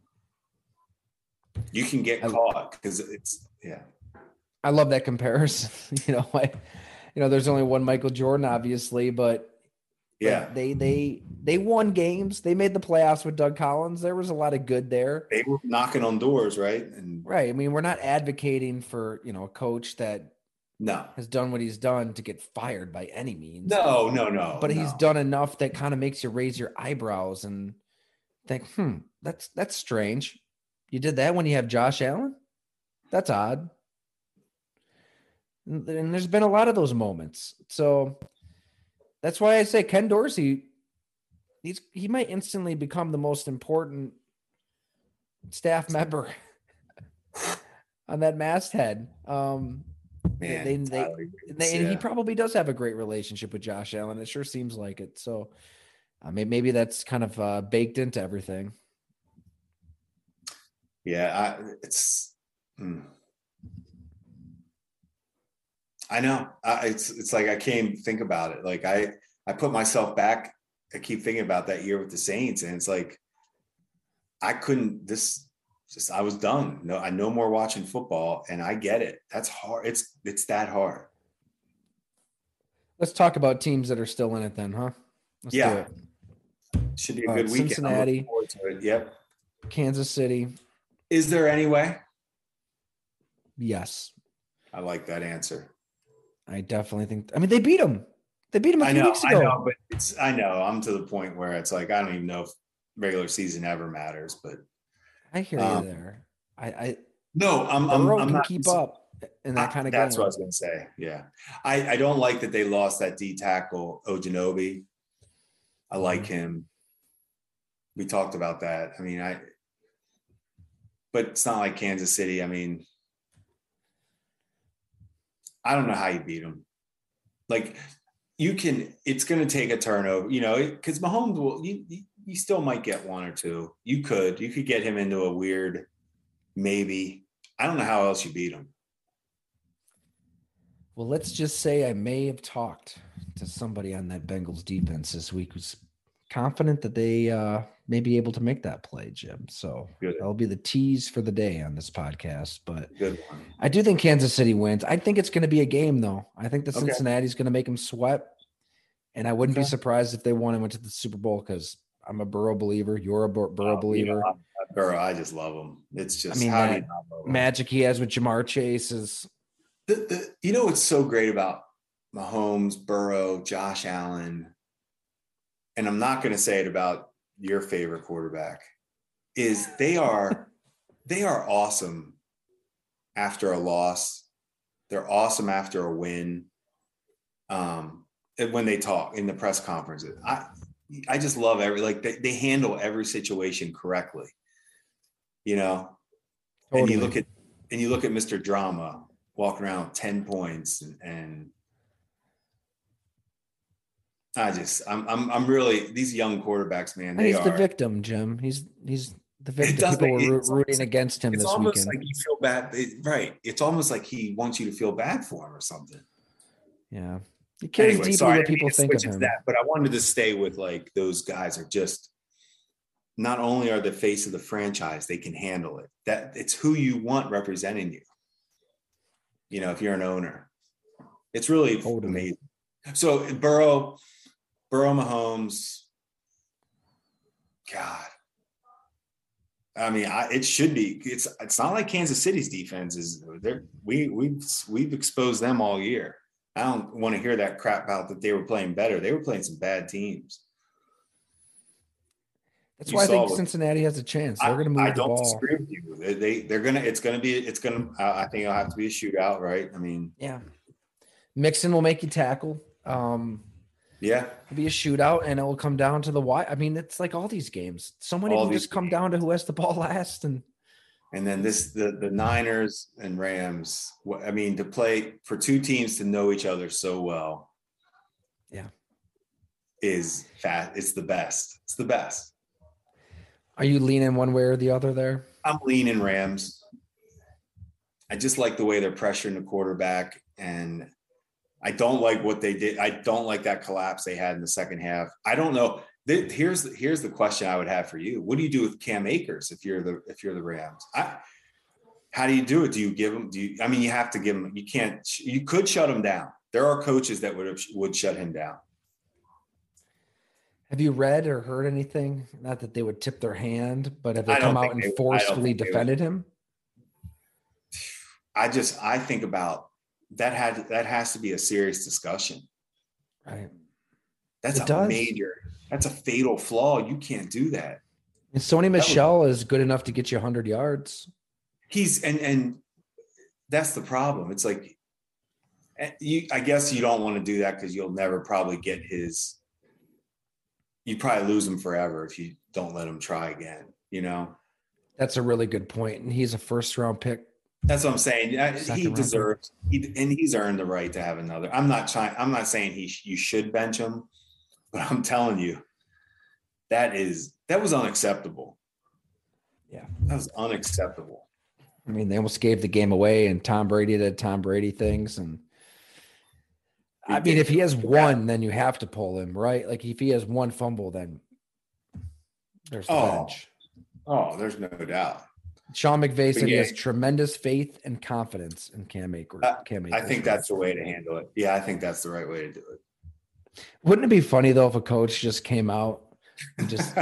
You can get caught because it's, yeah. I love that comparison. You know, I, you know, there's only one Michael Jordan, obviously, but yeah, they they they won games. They made the playoffs with Doug Collins. There was a lot of good there. They were knocking on doors, right? And right. I mean, we're not advocating for, you know, a coach that no has done what he's done to get fired by any means. No, no, no. But no. He's done enough that kind of makes you raise your eyebrows and think, hmm, that's that's strange. You did that when you have Josh Allen? That's odd. And, and there's been a lot of those moments. So that's why I say Ken Dorsey, he's, he might instantly become the most important staff member on that masthead. Um, Man, they, they, they, and yeah. he probably does have a great relationship with Josh Allen. It sure seems like it. So I mean, maybe that's kind of uh, baked into everything. Yeah, I, it's. Mm. I know. Uh, it's it's like I can't even think about it. Like I I put myself back. I keep thinking about that year with the Saints, and it's like I couldn't. This just I was done. No, I no more watching football, and I get it. That's hard. It's it's that hard. Let's talk about teams that are still in it, then, huh? Let's yeah, do it. Should be a good uh, weekend. Cincinnati. I'm looking forward to it. Yep. Kansas City. Is there any way? Yes. I like that answer. I definitely think. I mean, they beat them. They beat them a few I know, weeks ago. I know, but it's. I know. I'm to the point where it's like I don't even know if regular season ever matters. But I hear um, you there. I. I no, I'm. I'm, I'm can not keep up in that I, kind of. That's game. What I was going to say. Yeah, I. I don't like that they lost that D tackle Ojeanogbe. I like mm-hmm. him. We talked about that. I mean, I. But it's not like Kansas City. I mean. I don't know how you beat them. Like you can, it's going to take a turnover, you know, because Mahomes will, you, you still might get one or two. You could, you could get him into a weird, maybe. I don't know how else you beat him. Well, let's just say I may have talked to somebody on that Bengals defense this week who's confident that they uh, may be able to make that play, Jim. So good. That'll be the tease for the day on this podcast. But I do think Kansas City wins. I think it's going to be a game, though. I think the okay. Cincinnati's going to make them sweat. And I wouldn't okay. be surprised if they won and went to the Super Bowl because I'm a Burrow believer. You're a Burrow oh, believer. Yeah, Burrow, I just love him. It's just I mean, how do you not love him? Magic he has with Jamar Chase is. The, the, you know what's so great about Mahomes, Burrow, Josh Allen, and I'm not going to say it about your favorite quarterback, is they are they are awesome after a loss. They're awesome after a win. Um, and when they talk in the press conferences, I I just love every like they, they handle every situation correctly, you know. Totally. And you look at and you look at Mister Drama walking around with ten points and. and I just, I'm, I'm, I'm really these young quarterbacks, man. They he's are. the victim, Jim. He's, he's the victim. People were rooting almost, against him this weekend. It's almost like you feel bad, it, right? It's almost like he wants you to feel bad for him or something. Yeah, it carries anyway, deeply sorry, what people I mean, think of him. That, but I wanted to stay with like those guys are just not only are the face of the franchise, they can handle it. That it's who you want representing you. You know, if you're an owner, it's really totally. amazing. So Burrow. Burrow, Mahomes, God, I mean, I, it should be. It's it's not like Kansas City's defense is. We we we've exposed them all year. I don't want to hear that crap about that they were playing better. They were playing some bad teams. That's you why I think what, Cincinnati has a chance. They're going to move I, I the don't ball. Disagree with you. They, they they're gonna. It's gonna be. It's gonna. I think it'll have to be a shootout, right? I mean, yeah. Mixon will make you tackle. Um, Yeah, it'll be a shootout, and it will come down to the why. I mean, it's like all these games. So many all of them just come games. down to who has the ball last, and and then this the the Niners and Rams. I mean, to play for two teams to know each other so well, yeah, is fat. It's the best. It's the best. Are you leaning one way or the other there? I'm leaning Rams. I just like the way they're pressuring the quarterback and. I don't like what they did. I don't like that collapse they had in the second half. I don't know. Here's the, here's the question I would have for you. What do you do with Cam Akers if you're the if you're the Rams? I, how do you do it? Do you give him? Do you? I mean, you have to give him. You can't. You could shut him down. There are coaches that would have, would shut him down. Have you read or heard anything? Not that they would tip their hand, but have they come out and forcefully defended him? I just I think about. That had that has to be a serious discussion, right? That's it a does. major. That's a fatal flaw. You can't do that. And Sony that Michel was, is good enough to get you one hundred yards. He's and and that's the problem. It's like you. I guess you don't want to do that because you'll never probably get his. You probably lose him forever if you don't let him try again. You know. That's a really good point, and he's a first round pick. That's what I'm saying. Second he deserves, he, and he's earned the right to have another. I'm not trying. I'm not saying he sh- you should bench him, but I'm telling you, that is that was unacceptable. Yeah, that was unacceptable. I mean, they almost gave the game away, and Tom Brady did Tom Brady things, and I mean, if he has one, then you have to pull him, right? Like if he has one fumble, then there's the oh. bench. Oh, there's no doubt. Sean McVay said yeah. he has tremendous faith and confidence in Cam Akers. Cam Akers. I think that's the way to handle it. Yeah, I think that's the right way to do it. Wouldn't it be funny, though, if a coach just came out and just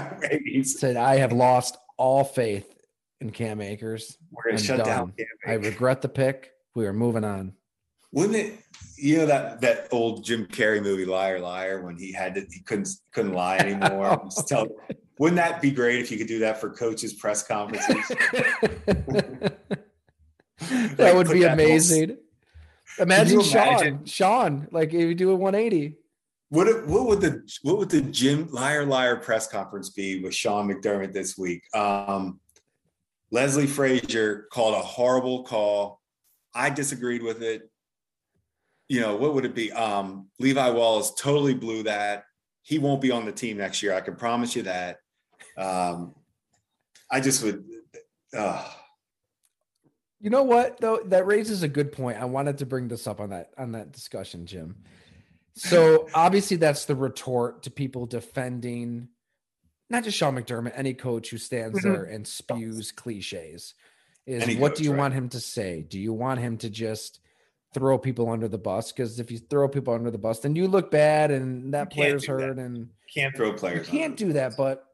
said, I have lost all faith in Cam Akers. We're going to shut done. down Cam Akers. I regret the pick. We are moving on. Wouldn't it, you know, that, that old Jim Carrey movie, Liar, Liar, when he had to, he couldn't, couldn't lie anymore. Just tell, wouldn't that be great if you could do that for coaches' press conferences? That like, would be that amazing. Whole... Imagine, imagine Sean, Sean, like if you do a one eighty. What, what would the, what would the Jim Liar, Liar press conference be with Sean McDermott this week? Um, Leslie Frazier called a horrible call. I disagreed with it. You know, what would it be? Um, Levi Wallace totally blew that. He won't be on the team next year. I can promise you that. Um, I just would. Uh. You know what, though? That raises a good point. I wanted to bring this up on that, on that discussion, Jim. So obviously that's the retort to people defending not just Sean McDermott, any coach who stands mm-hmm. there and spews cliches is any what coach, do you right? want him to say? Do you want him to just throw people under the bus? Because if you throw people under the bus, then you look bad and that player's hurt that. and can't throw players. You can't do that. But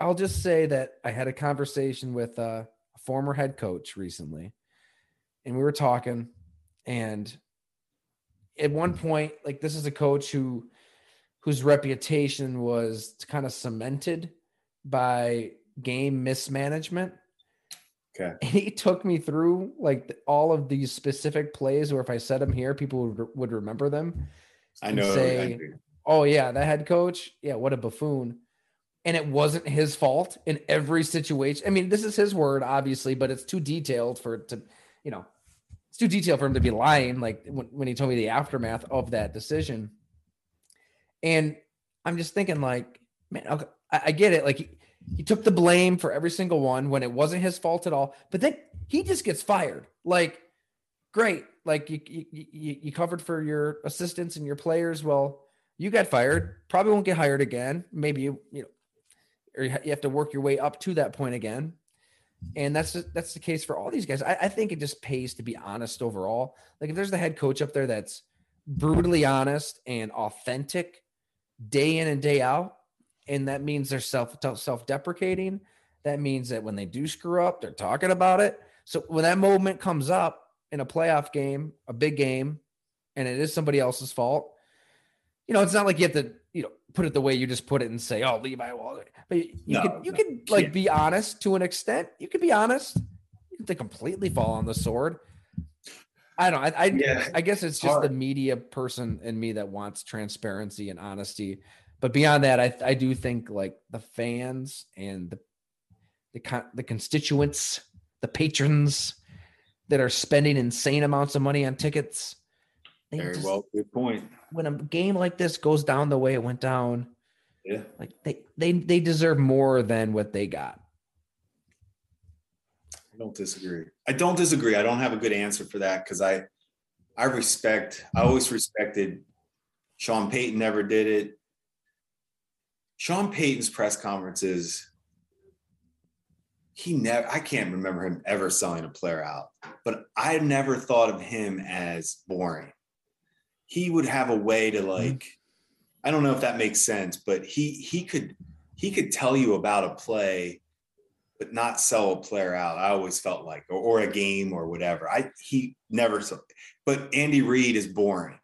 I'll just say that I had a conversation with a former head coach recently and we were talking, and at one point, like this is a coach who, whose reputation was kind of cemented by game mismanagement. Okay. And he took me through like all of these specific plays where if I said them here, people would, would remember them. I know. Say, I oh yeah, that head coach. Yeah. What a buffoon. And it wasn't his fault in every situation. I mean, this is his word, obviously, but it's too detailed for it to, you know, it's too detailed for him to be lying. Like when, when he told me the aftermath of that decision. And I'm just thinking like, man, okay, I, I get it. Like he, He took the blame for every single one when it wasn't his fault at all. But then he just gets fired. Like, great. Like you, you, you covered for your assistants and your players. Well, you got fired. Probably won't get hired again. Maybe you, you know, or you have to work your way up to that point again. And that's that's the case for all these guys. I, I think it just pays to be honest overall. Like if there's the head coach up there that's brutally honest and authentic, day in and day out. And that means they're self, self-deprecating. That means that when they do screw up, they're talking about it. So when that moment comes up in a playoff game, a big game, and it is somebody else's fault, you know, it's not like you have to, you know, put it the way you just put it and say, oh, Levi Wallace. But you, you no, can, you no, can like yeah. be honest to an extent. You can be honest. You have to completely fall on the sword. I don't know. I, I, yeah. I guess it's just Hard. the media person in me that wants transparency and honesty. But beyond that, I I do think like the fans and the the con- the constituents, the patrons that are spending insane amounts of money on tickets. Very just, well, good point. When a game like this goes down the way it went down, yeah, like they they they deserve more than what they got. I don't disagree. I don't disagree. I don't have a good answer for that because I I respect. I always respected. Sean Payton never did it. Sean Payton's press conferences, he never, I can't remember him ever selling a player out, but I never thought of him as boring. He would have a way to like, I don't know if that makes sense, but he, he could, he could tell you about a play, but not sell a player out. I always felt like, or, or a game or whatever. I, he never, but Andy Reid is boring.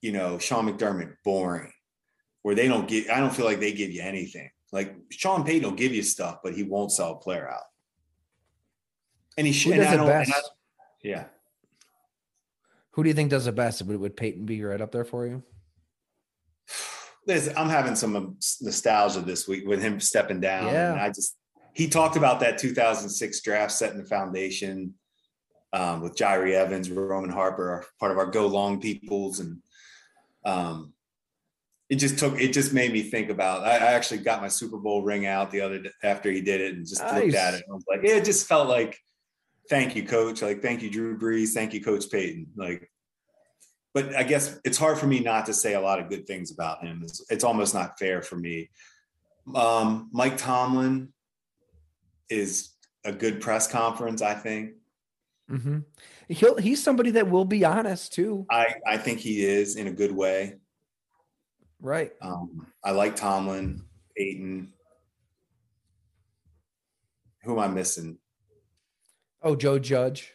You know, Sean McDermott, boring. Where they don't give, I don't feel like they give you anything. Like Sean Payton will give you stuff, but he won't sell a player out. And he should. Who does and I don't, it best? And I, yeah. Who do you think does it best? Would, would Payton be right up there for you? There's, I'm having some nostalgia this week with him stepping down. Yeah. And I just, he talked about that two thousand six draft setting the foundation um, with Jairie Evans, Roman Harper, part of our go long peoples, and um. It just took, it just made me think about, I, I actually got my Super Bowl ring out the other day after he did it and just nice. Looked at it. And I was like, yeah, it just felt like, thank you, coach. Like, thank you, Drew Brees. Thank you, Coach Payton. Like, but I guess it's hard for me not to say a lot of good things about him. It's, it's almost not fair for me. Um, Mike Tomlin is a good press conference, I think. Mm-hmm. He'll, he's somebody that will be honest too. I, I think he is in a good way. Right. Um, I like Tomlin, Payton. Who am I missing? Oh, Joe Judge.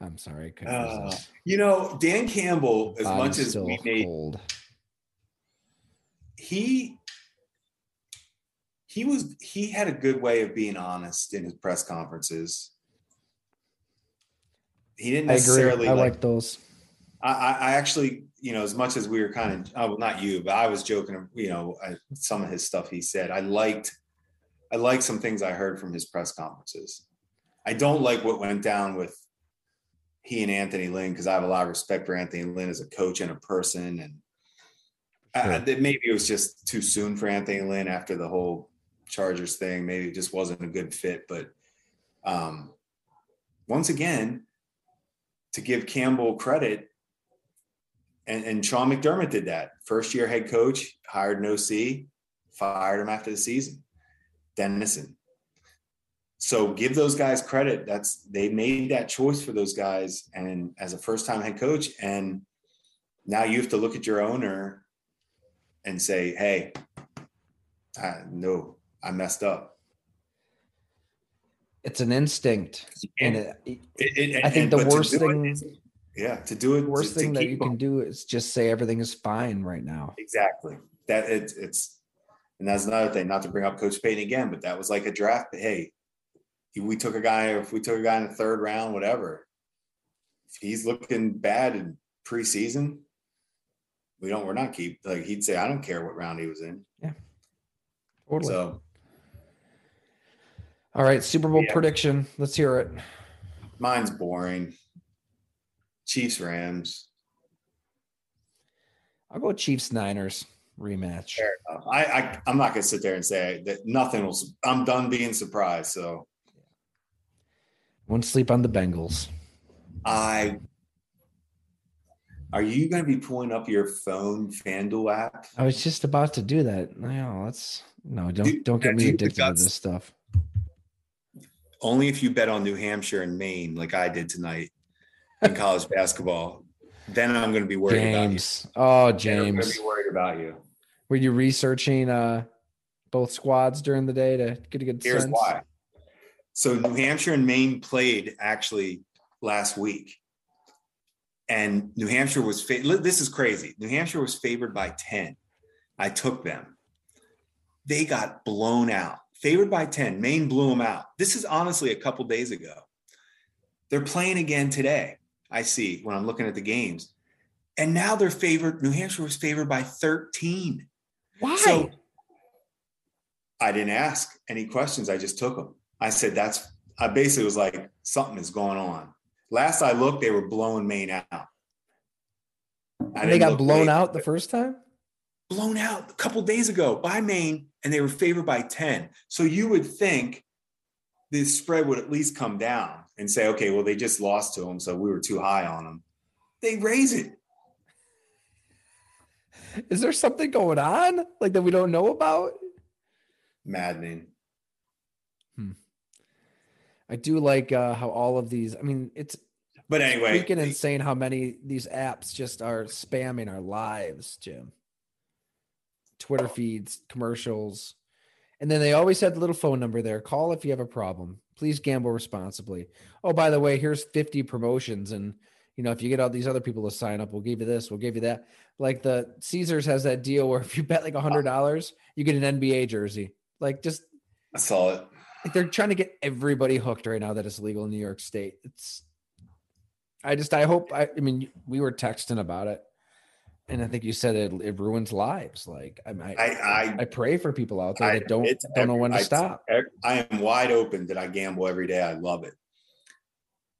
I'm sorry. Uh, you know, Dan Campbell, as much as we made, he, he was, he had a good way of being honest in his press conferences. He didn't necessarily. I, I like, like those. I, I actually, you know, as much as we were kind of, oh, not you, but I was joking, you know, I, some of his stuff he said, I liked, I liked some things I heard from his press conferences. I don't like what went down with he and Anthony Lynn, because I have a lot of respect for Anthony Lynn as a coach and a person. And sure. I, that maybe it was just too soon for Anthony Lynn after the whole Chargers thing. Maybe it just wasn't a good fit. But um, once again, to give Campbell credit, and, and Sean McDermott did that. First year head coach, hired an O C, fired him after the season. Dennison. So give those guys credit. That's, they made that choice for those guys. And as a first time head coach, and now you have to look at your owner and say, hey, I, no, I messed up. It's an instinct. And, and it, it, it, I think and, the worst thing, it, yeah, to do it. The worst to, thing to that you them. can do is just say everything is fine right now. Exactly. That it, it's, and that's another thing, not to bring up Coach Payton again, but that was like a draft. But hey, we took a guy, if we took a guy in the third round, whatever, if he's looking bad in preseason, we don't, we're not keep like he'd say, I don't care what round he was in. Yeah. Totally. So, all right. Super Bowl yeah. prediction. Let's hear it. Mine's boring. Chiefs, Rams. I'll go Chiefs, Niners rematch. Fair enough. I, I, I'm not going to sit there and say that nothing will, I'm done being surprised. So. Won't sleep on the Bengals. I are you going to be pulling up your phone FanDuel app? I was just about to do that. No, that's no. Don't dude, don't get me addicted to this stuff. Only if you bet on New Hampshire and Maine, like I did tonight in college basketball, then I'm going to be worried James. about you. Oh, James, then I'm going to be worried about you. Were you researching uh, both squads during the day to get a good Here's sense? Here's why. So New Hampshire and Maine played actually last week, and New Hampshire was fa- this is crazy. New Hampshire was favored by ten. I took them. They got blown out. Favored by ten. Maine blew them out. This is honestly a couple days ago. They're playing again today, I see, when I'm looking at the games. And now they're favored. New Hampshire was favored by thirteen. Why? So I didn't ask any questions. I just took them. I said, that's, I basically was like, something is going on. Last I looked, they were blowing Maine out. And they got blown out the first time? Blown out a couple days ago by Maine, and they were favored by ten. So you would think this spread would at least come down and say, okay, well, they just lost to them, so we were too high on them. They raise it. Is there something going on, like, that we don't know about? Maddening. Hmm. I do like uh, how all of these, I mean, it's, but anyway, freaking insane how many these apps just are spamming our lives, Jim. Twitter feeds, commercials. And then they always had the little phone number there. Call if you have a problem. Please gamble responsibly. Oh, by the way, here's fifty promotions. And, you know, if you get all these other people to sign up, we'll give you this, we'll give you that. Like the Caesars has that deal where if you bet like one hundred dollars, you get an N B A jersey. Like just, I saw it. Like they're trying to get everybody hooked right now that it's legal in New York State. It's, I just, I hope, I, I mean, we were texting about it, and I think you said it, it ruins lives. Like I, I, I, I pray for people out there I, that don't, don't every, know when to I, stop. I am wide open that I gamble every day. I love it.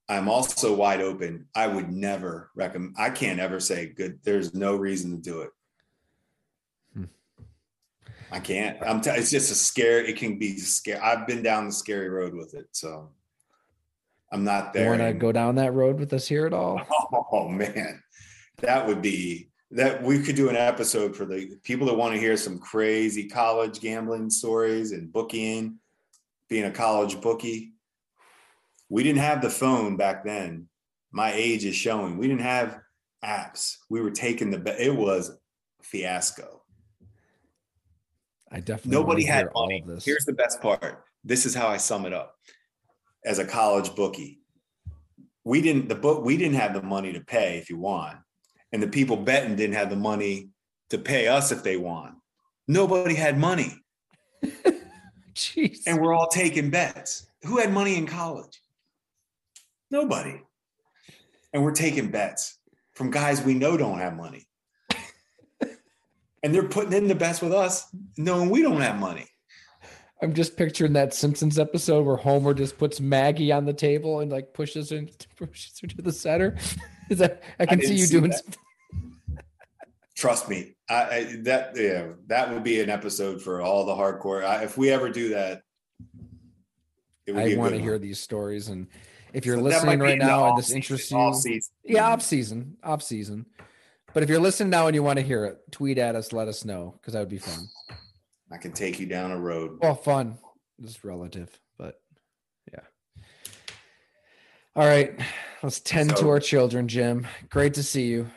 I'm also wide open. I would never recommend, I can't ever say good. There's no reason to do it. I can't. I'm. T- it's just a scary. It can be scary. I've been down the scary road with it. So I'm not there. You want to go down that road with us here at all? Oh man, that would be that we could do an episode for the people that want to hear some crazy college gambling stories and booking, being a college bookie. We didn't have the phone back then. My age is showing. We didn't have apps. We were taking the, it was a fiasco. I definitely nobody had money. Here's the best part. This is how I sum it up. As a college bookie, we didn't the book we didn't have the money to pay if you won, and the people betting didn't have the money to pay us if they won. Nobody had money. Jeez. And we're all taking bets. Who had money in college? Nobody. And we're taking bets from guys we know don't have money. And they're putting in the best with us knowing we don't have money. I'm just picturing that Simpsons episode where Homer just puts Maggie on the table and like pushes her, pushes her to the center. Is that, I can I see you see doing that. Trust me. I, I that yeah, that would be an episode for all the hardcore. I, if we ever do that, it would I be want to one. Hear these stories. And if you're so listening right now and this interests you, yeah, off season, off season. But if you're listening now and you want to hear it, tweet at us, let us know, because that would be fun. I can take you down a road. Well, fun. It's relative, but yeah. All right. Let's tend so, to our children, Jim. Great to see you.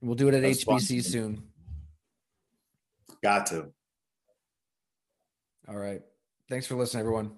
We'll do it at H B C fun. Soon. Got to. All right. Thanks for listening, everyone.